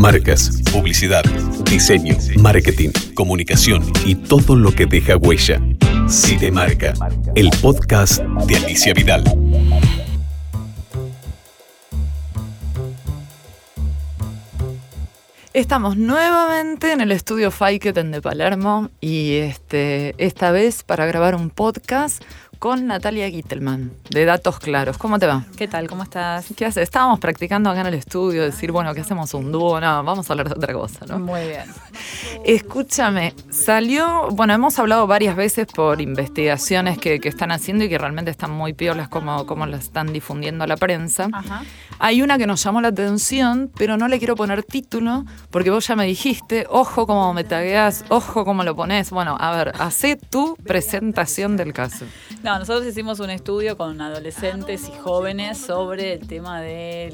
Marcas, publicidad, diseño, marketing, comunicación y todo lo que deja huella. Sitemarca, el podcast de Alicia Vidal. Estamos nuevamente en el estudio Faiqueten de Palermo y esta vez para grabar un podcast con Natalia Gitelman, de Datos Claros. ¿Cómo te va? ¿Qué tal? ¿Cómo estás? ¿Qué haces? Estábamos practicando acá en el estudio, decir, bueno, ¿qué hacemos? ¿Un dúo? No, vamos a hablar de otra cosa, ¿no? Muy bien. Escúchame, salió... Bueno, hemos hablado varias veces por investigaciones que están haciendo y que realmente están muy piolas como las están difundiendo a la prensa. Ajá. Hay una que nos llamó la atención, pero no le quiero poner título, porque vos ya me dijiste, ojo cómo me tagueás, ojo cómo lo ponés. Bueno, a ver, hacé tu presentación del caso. No, nosotros hicimos un estudio con adolescentes y jóvenes sobre el tema del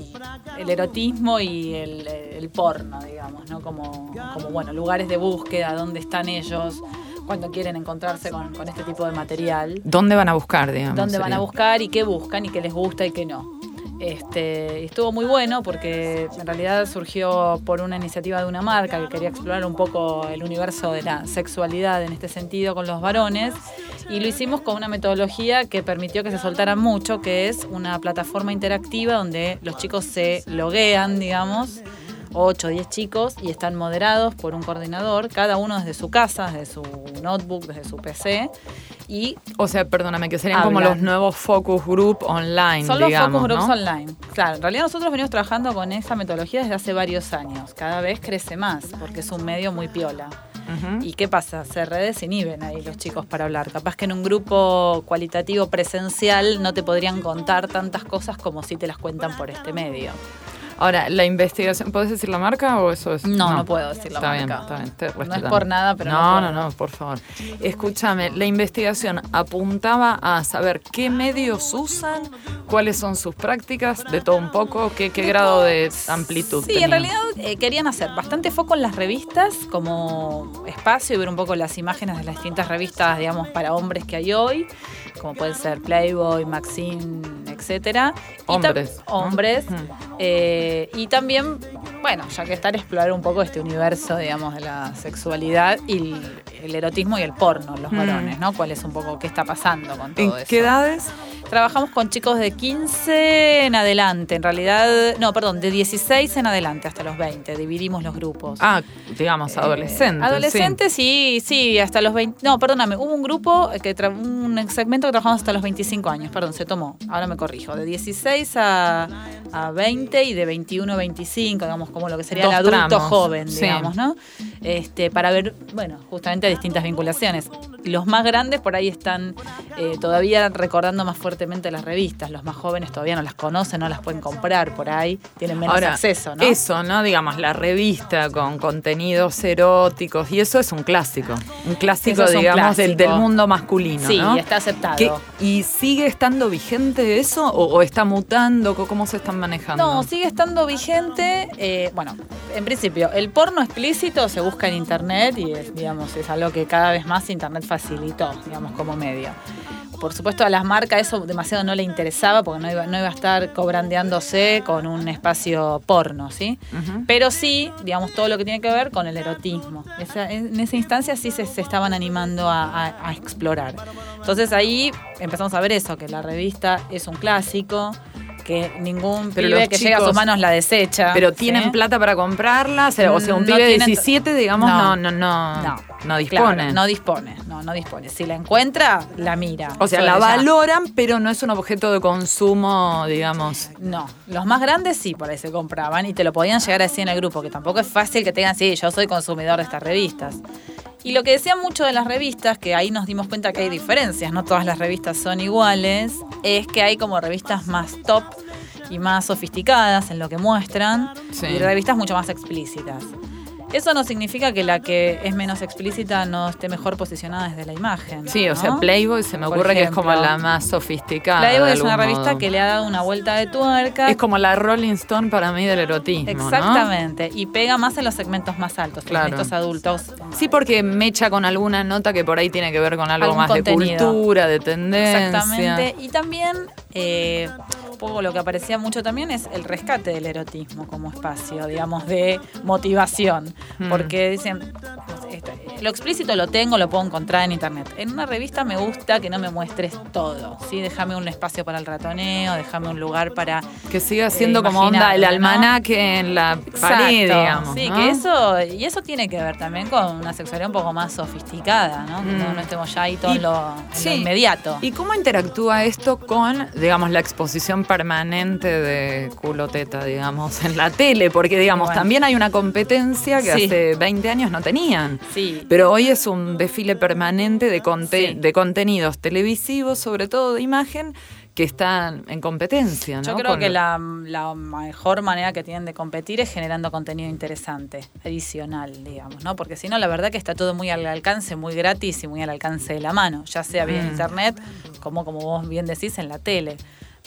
erotismo y el porno, digamos, ¿no? Como bueno, lugares de búsqueda, dónde están ellos cuando quieren encontrarse con este tipo de material. ¿Dónde van a buscar, digamos? ¿Dónde van a buscar y qué buscan y qué les gusta y qué no? Estuvo muy bueno porque en realidad surgió por una iniciativa de una marca que quería explorar un poco el universo de la sexualidad en este sentido con los varones, y lo hicimos con una metodología que permitió que se soltara mucho, que es una plataforma interactiva donde los chicos se loguean, digamos, 8 o 10 chicos, y están moderados por un coordinador, cada uno desde su casa, desde su notebook, desde su PC. Y o sea, perdóname, que serían hablan como los nuevos focus group online. Son los digamos, focus groups, ¿no? Online. Claro, en realidad nosotros venimos trabajando con esa metodología desde hace varios años. Cada vez crece más porque es un medio muy piola. ¿Y qué pasa? Se desinhiben ahí los chicos para hablar. Capaz que en un grupo cualitativo presencial no te podrían contar tantas cosas como si te las cuentan por este medio. Ahora, la investigación, ¿podés decir la marca o eso es? No, no puedo decir la marca. Está bien. No es por nada, pero no, por favor. Escúchame, la investigación apuntaba a saber qué medios usan, cuáles son sus prácticas, de todo un poco, qué grado de amplitud. Sí, tenían. En realidad querían hacer bastante foco en las revistas como espacio y ver un poco las imágenes de las distintas revistas, digamos, para hombres que hay hoy, como pueden ser Playboy, Maxim, etcétera. Hombres. Y también, bueno, ya que estar explorar un poco este universo, digamos, de la sexualidad y el erotismo y el porno, los varones, ¿no? ¿Cuál es un poco qué está pasando con todo eso? ¿En qué edades? Trabajamos con chicos de 15 en adelante, en realidad, de 16 en adelante hasta los 20, dividimos los grupos. Ah, digamos, adolescentes. Adolescentes, sí, hasta los 20, hubo un grupo, un segmento que trabajamos hasta los 25 años, de 16 a 20 y de 21 a 25, digamos, como lo que sería el adulto joven, digamos, ¿no? Para ver, justamente distintas vinculaciones. Los más grandes por ahí están todavía recordando más fuertemente las revistas. Los más jóvenes todavía no las conocen, no las pueden comprar por ahí. Tienen menos acceso, ¿no? Eso, ¿no? Digamos, la revista con contenidos eróticos. Y eso es un clásico. Del mundo masculino, sí, ¿no? Sí, está aceptado. ¿Y sigue estando vigente eso o está mutando? ¿Cómo se están manejando? No, sigue estando vigente. En principio, el porno explícito se busca en internet y es algo que cada vez más internet facilitó, digamos, como medio. Por supuesto, a las marcas eso demasiado no le interesaba porque no iba a estar cobrandeándose con un espacio porno, ¿sí? Uh-huh. Pero sí, digamos, todo lo que tiene que ver con el erotismo. En esa instancia sí se estaban animando a explorar. Entonces ahí empezamos a ver eso, que la revista es un clásico, que ningún pibe que llega a sus manos la desecha. Pero tienen plata para comprarla, o sea, un pibe de 17, digamos, no dispone. Claro, no dispone. Si la encuentra, la mira. O sea, la valoran, pero no es un objeto de consumo, digamos. No, los más grandes sí, por ahí se compraban y te lo podían llegar a decir en el grupo, que tampoco es fácil que te digan, sí, yo soy consumidor de estas revistas. Y lo que decían mucho de las revistas, que ahí nos dimos cuenta que hay diferencias, no todas las revistas son iguales, es que hay como revistas más top y más sofisticadas en lo que muestran, y revistas mucho más explícitas. Eso no significa que la que es menos explícita no esté mejor posicionada desde la imagen. Sí, ¿no? O sea, Playboy se me ocurre que es como la más sofisticada. Playboy es una revista que le ha dado una vuelta de tuerca. Es como la Rolling Stone para mí del erotismo, exactamente, ¿no? Y pega más en los segmentos más altos, claro. Segmentos adultos. Sí, porque mecha con alguna nota que por ahí tiene que ver con algo más contenido. De cultura, de tendencia. Exactamente. Y también... poco lo que aparecía mucho también es el rescate del erotismo como espacio, digamos, de motivación. Porque dicen, lo explícito lo tengo, lo puedo encontrar en internet. En una revista me gusta que no me muestres todo, ¿sí? Déjame un espacio para el ratoneo, déjame un lugar para... Que siga siendo como onda el almanaque, ¿no? En la pared, digamos. Sí, ¿no? Que eso, y eso tiene que ver también con una sexualidad un poco más sofisticada, ¿no? Que no estemos ya ahí todo en lo inmediato. ¿Y cómo interactúa esto con, digamos, la exposición permanente de culo-teta, digamos, en la tele? Porque, digamos, bueno, también hay una competencia que hace 20 años no tenían. Sí. Pero hoy es un desfile permanente de contenidos televisivos, sobre todo de imagen, que están en competencia, ¿no? Yo creo que la mejor manera que tienen de competir es generando contenido interesante, adicional, digamos, ¿no? Porque si no, la verdad que está todo muy al alcance, muy gratis y muy al alcance de la mano, ya sea vía internet, como vos bien decís, en la tele.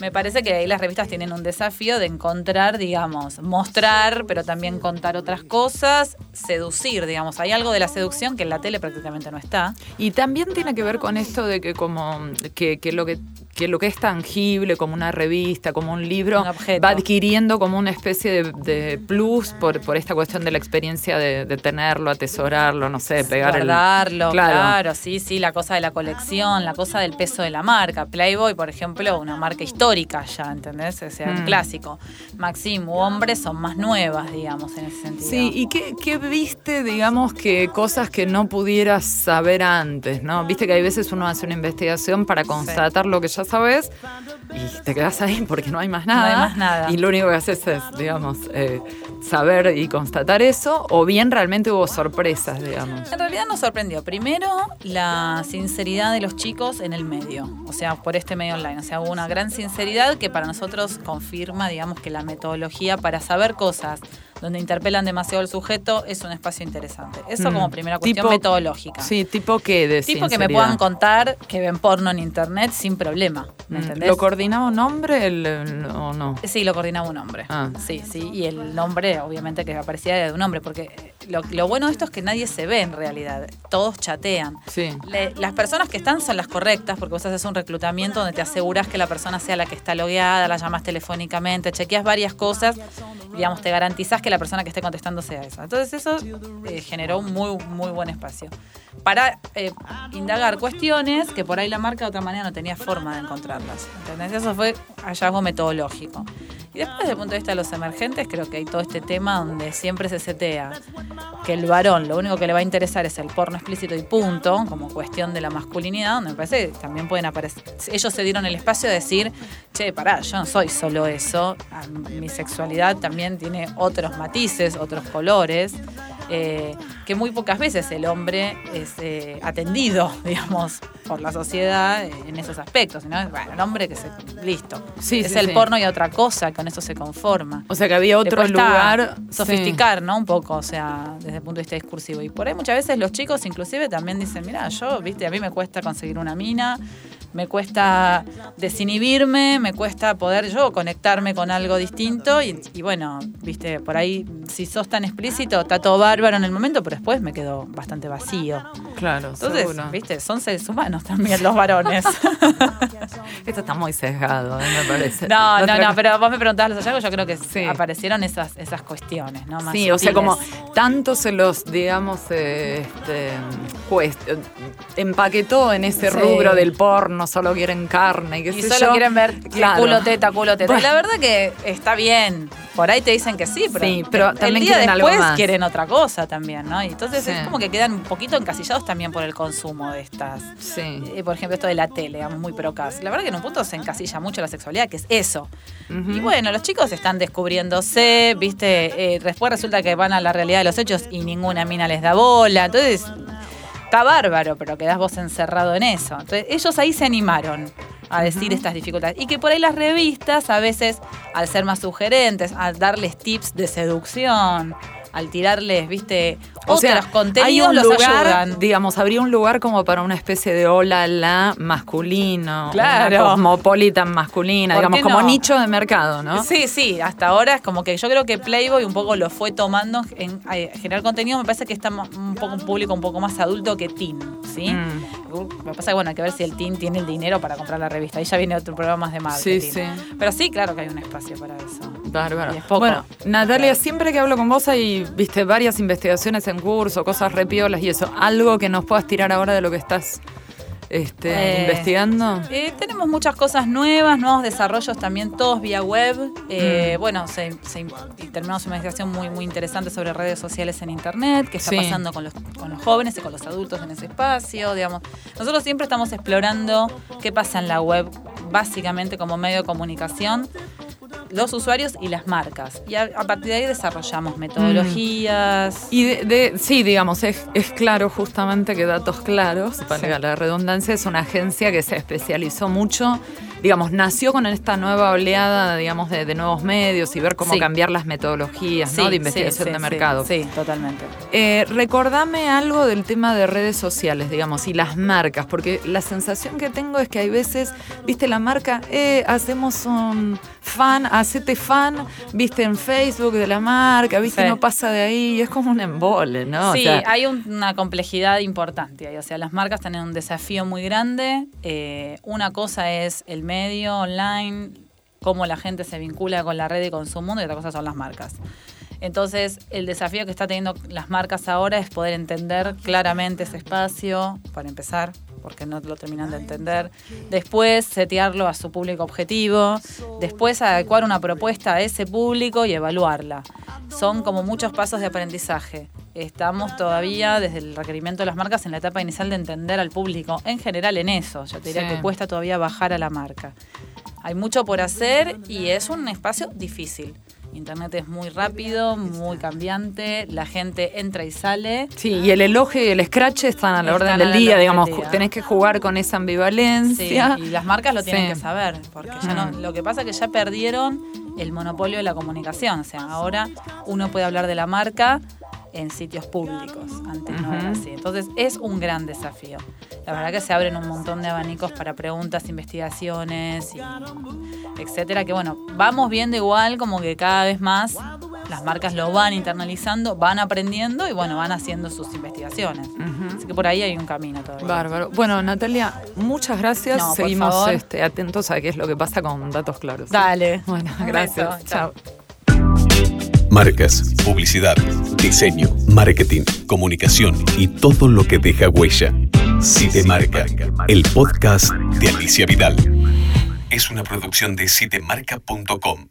Me parece que ahí las revistas tienen un desafío de encontrar, digamos, mostrar, pero también contar otras cosas, seducir, digamos. Hay algo de la seducción que en la tele prácticamente no está. Y también tiene que ver con esto de que como que lo que es tangible, como una revista, como un libro, va adquiriendo como una especie de plus por esta cuestión de la experiencia de tenerlo, atesorarlo, no sé, pegar el... Guardarlo, claro, sí, la cosa de la colección, la cosa del peso de la marca. Playboy, por ejemplo, una marca histórica ya, ¿entendés? O sea, el clásico. Maxim u hombres son más nuevas, digamos, en ese sentido. Sí, ¿y qué viste, digamos, que cosas que no pudieras saber antes, ¿no? Viste que hay veces uno hace una investigación para constatar lo que ya sabes y te quedas ahí porque no hay más nada. No hay más nada. Y lo único que haces es, digamos, saber y constatar eso, o bien realmente hubo sorpresas, digamos. En realidad nos sorprendió. Primero, la sinceridad de los chicos en el medio, o sea, por este medio online. O sea, hubo una gran sinceridad que para nosotros confirma, digamos, que la metodología para saber cosas donde interpelan demasiado el sujeto es un espacio interesante. Eso como primera cuestión metodológica. Sí, ¿tipo qué? De tipo sinceridad. Que me puedan contar que ven porno en internet sin problema, ¿me entendés? ¿Lo coordinaba un hombre o no? Sí, lo coordinaba un hombre. Ah. Sí, y el nombre, obviamente, que aparecía de un hombre, porque lo bueno de esto es que nadie se ve en realidad. Todos chatean. Sí. Las personas que están son las correctas, porque vos haces un reclutamiento donde te aseguras que la persona sea la que está logueada, la llamás telefónicamente, chequeas varias cosas, digamos, te garantizás que la persona que esté contestando sea esa. Entonces eso generó un muy, muy buen espacio para indagar cuestiones que por ahí la marca de otra manera no tenía forma de encontrarlas. ¿Entendés? Eso fue hallazgo metodológico. Y después, desde el punto de vista de los emergentes, creo que hay todo este tema donde siempre se setea que el varón lo único que le va a interesar es el porno explícito y punto, como cuestión de la masculinidad, donde me parece que también pueden aparecer. Ellos se dieron el espacio de decir, che, pará, yo no soy solo eso, mi sexualidad también tiene otros matices, otros colores, que muy pocas veces el hombre es atendido, digamos, por la sociedad en esos aspectos, ¿no? Bueno, el hombre que se... listo. Sí, es porno y otra cosa, con eso se conforma. O sea, que había otro lugar... sofisticar, ¿no? Un poco, o sea, desde el punto de vista discursivo. Y por ahí muchas veces los chicos inclusive también dicen, mirá, yo, viste, a mí me cuesta conseguir una mina, me cuesta desinhibirme, me cuesta poder yo conectarme con algo distinto y bueno, viste, por ahí si sos tan explícito, está todo bárbaro en el momento, pero después me quedo bastante vacío. Claro, entonces, seguro. Viste, son seres humanos también los varones. Esto está muy sesgado, me parece. No, pero vos me preguntabas los hallazgos, yo creo que aparecieron esas cuestiones, ¿no? Más sutiles. O sea, como tanto se los, digamos, empaquetó en ese rubro del porno, no solo quieren carne y solo quieren ver culo teta. Bueno. La verdad que está bien. Por ahí te dicen que sí, pero también el día quieren después algo más. Quieren otra cosa también, ¿no? Y entonces es como que quedan un poquito encasillados también por el consumo de estas. Sí. Por ejemplo, esto de la tele, digamos, muy procas. La verdad que en un punto se encasilla mucho la sexualidad, que es eso. Uh-huh. Y bueno, los chicos están descubriéndose, ¿viste? Después resulta que van a la realidad de los hechos y ninguna mina les da bola. Entonces... está bárbaro, pero quedás vos encerrado en eso. Entonces, ellos ahí se animaron a decir estas dificultades. Y que por ahí las revistas, a veces, al ser más sugerentes, al darles tips de seducción, al tirarles, viste, otros contenidos, los ayudan. Digamos, habría un lugar como para una especie de hola masculino. Claro. Una cosmopolitan masculina, digamos, como nicho de mercado, ¿no? Sí, hasta ahora es como que yo creo que Playboy un poco lo fue tomando en generar contenido. Me parece que está un poco un público un poco más adulto que teen, ¿sí? Lo que pasa es que, bueno, hay que ver si el teen tiene el dinero para comprar la revista. Ahí ya viene otro programa más de marketing. Sí, sí. Pero sí, claro que hay un espacio para eso. Bárbaro. Y es poco. Bueno, Natalia, claro, siempre que hablo con vos hay, viste, varias investigaciones en curso, cosas repiolas y eso. ¿Algo que nos puedas tirar ahora de lo que estás investigando? Tenemos muchas cosas nuevas, nuevos desarrollos también, todos vía web. Bueno, terminamos una investigación muy, muy interesante sobre redes sociales en internet, qué está pasando con los jóvenes y con los adultos en ese espacio, digamos. Nosotros siempre estamos explorando qué pasa en la web, básicamente como medio de comunicación, los usuarios y las marcas. Y a partir de ahí desarrollamos metodologías. Y sí, digamos, es claro justamente que Datos Claros, para la redundancia, es una agencia que se especializó mucho, digamos, nació con esta nueva oleada, digamos, de nuevos medios y ver cómo cambiar las metodologías, ¿no? De investigación de mercado. Sí, totalmente. Recordame algo del tema de redes sociales, digamos, y las marcas, porque la sensación que tengo es que hay veces, viste, la marca, hacemos un fan, hacete fan, viste, en Facebook de la marca, viste, no pasa de ahí, y es como un embole, ¿no? Sí, o sea, hay una complejidad importante ahí, o sea, las marcas tienen un desafío muy grande. Una cosa es el medio online, cómo la gente se vincula con la red y con su mundo, y otra cosa son las marcas. Entonces, el desafío que está teniendo las marcas ahora es poder entender claramente ese espacio, para empezar, porque no lo terminan de entender. Después, setearlo a su público objetivo. Después, adecuar una propuesta a ese público y evaluarla. Son como muchos pasos de aprendizaje. Estamos todavía, desde el requerimiento de las marcas, en la etapa inicial de entender al público. En general, en eso. Yo te diría que cuesta todavía bajar a la marca. Hay mucho por hacer y es un espacio difícil. Internet es muy rápido, muy cambiante, la gente entra y sale. Sí, y el elogio y el scratch están a la orden del día, digamos, tenés que jugar con esa ambivalencia. Sí, y las marcas lo tienen que saber, porque ya no, lo que pasa es que ya perdieron el monopolio de la comunicación, o sea, ahora uno puede hablar de la marca en sitios públicos, antes no era así. Entonces es un gran desafío. La verdad que se abren un montón de abanicos para preguntas, investigaciones, etcétera, que bueno, vamos viendo igual como que cada vez más las marcas lo van internalizando, van aprendiendo y bueno, van haciendo sus investigaciones. Así que por ahí hay un camino todavía. Bárbaro. Bueno, Natalia, muchas gracias. No, seguimos atentos a qué es lo que pasa con Datos Claros. Dale. Bueno, gracias. Chao. Marcas, publicidad, diseño, marketing, comunicación y todo lo que deja huella. Sitemarca, el podcast de Alicia Vidal. Es una producción de sitemarca.com.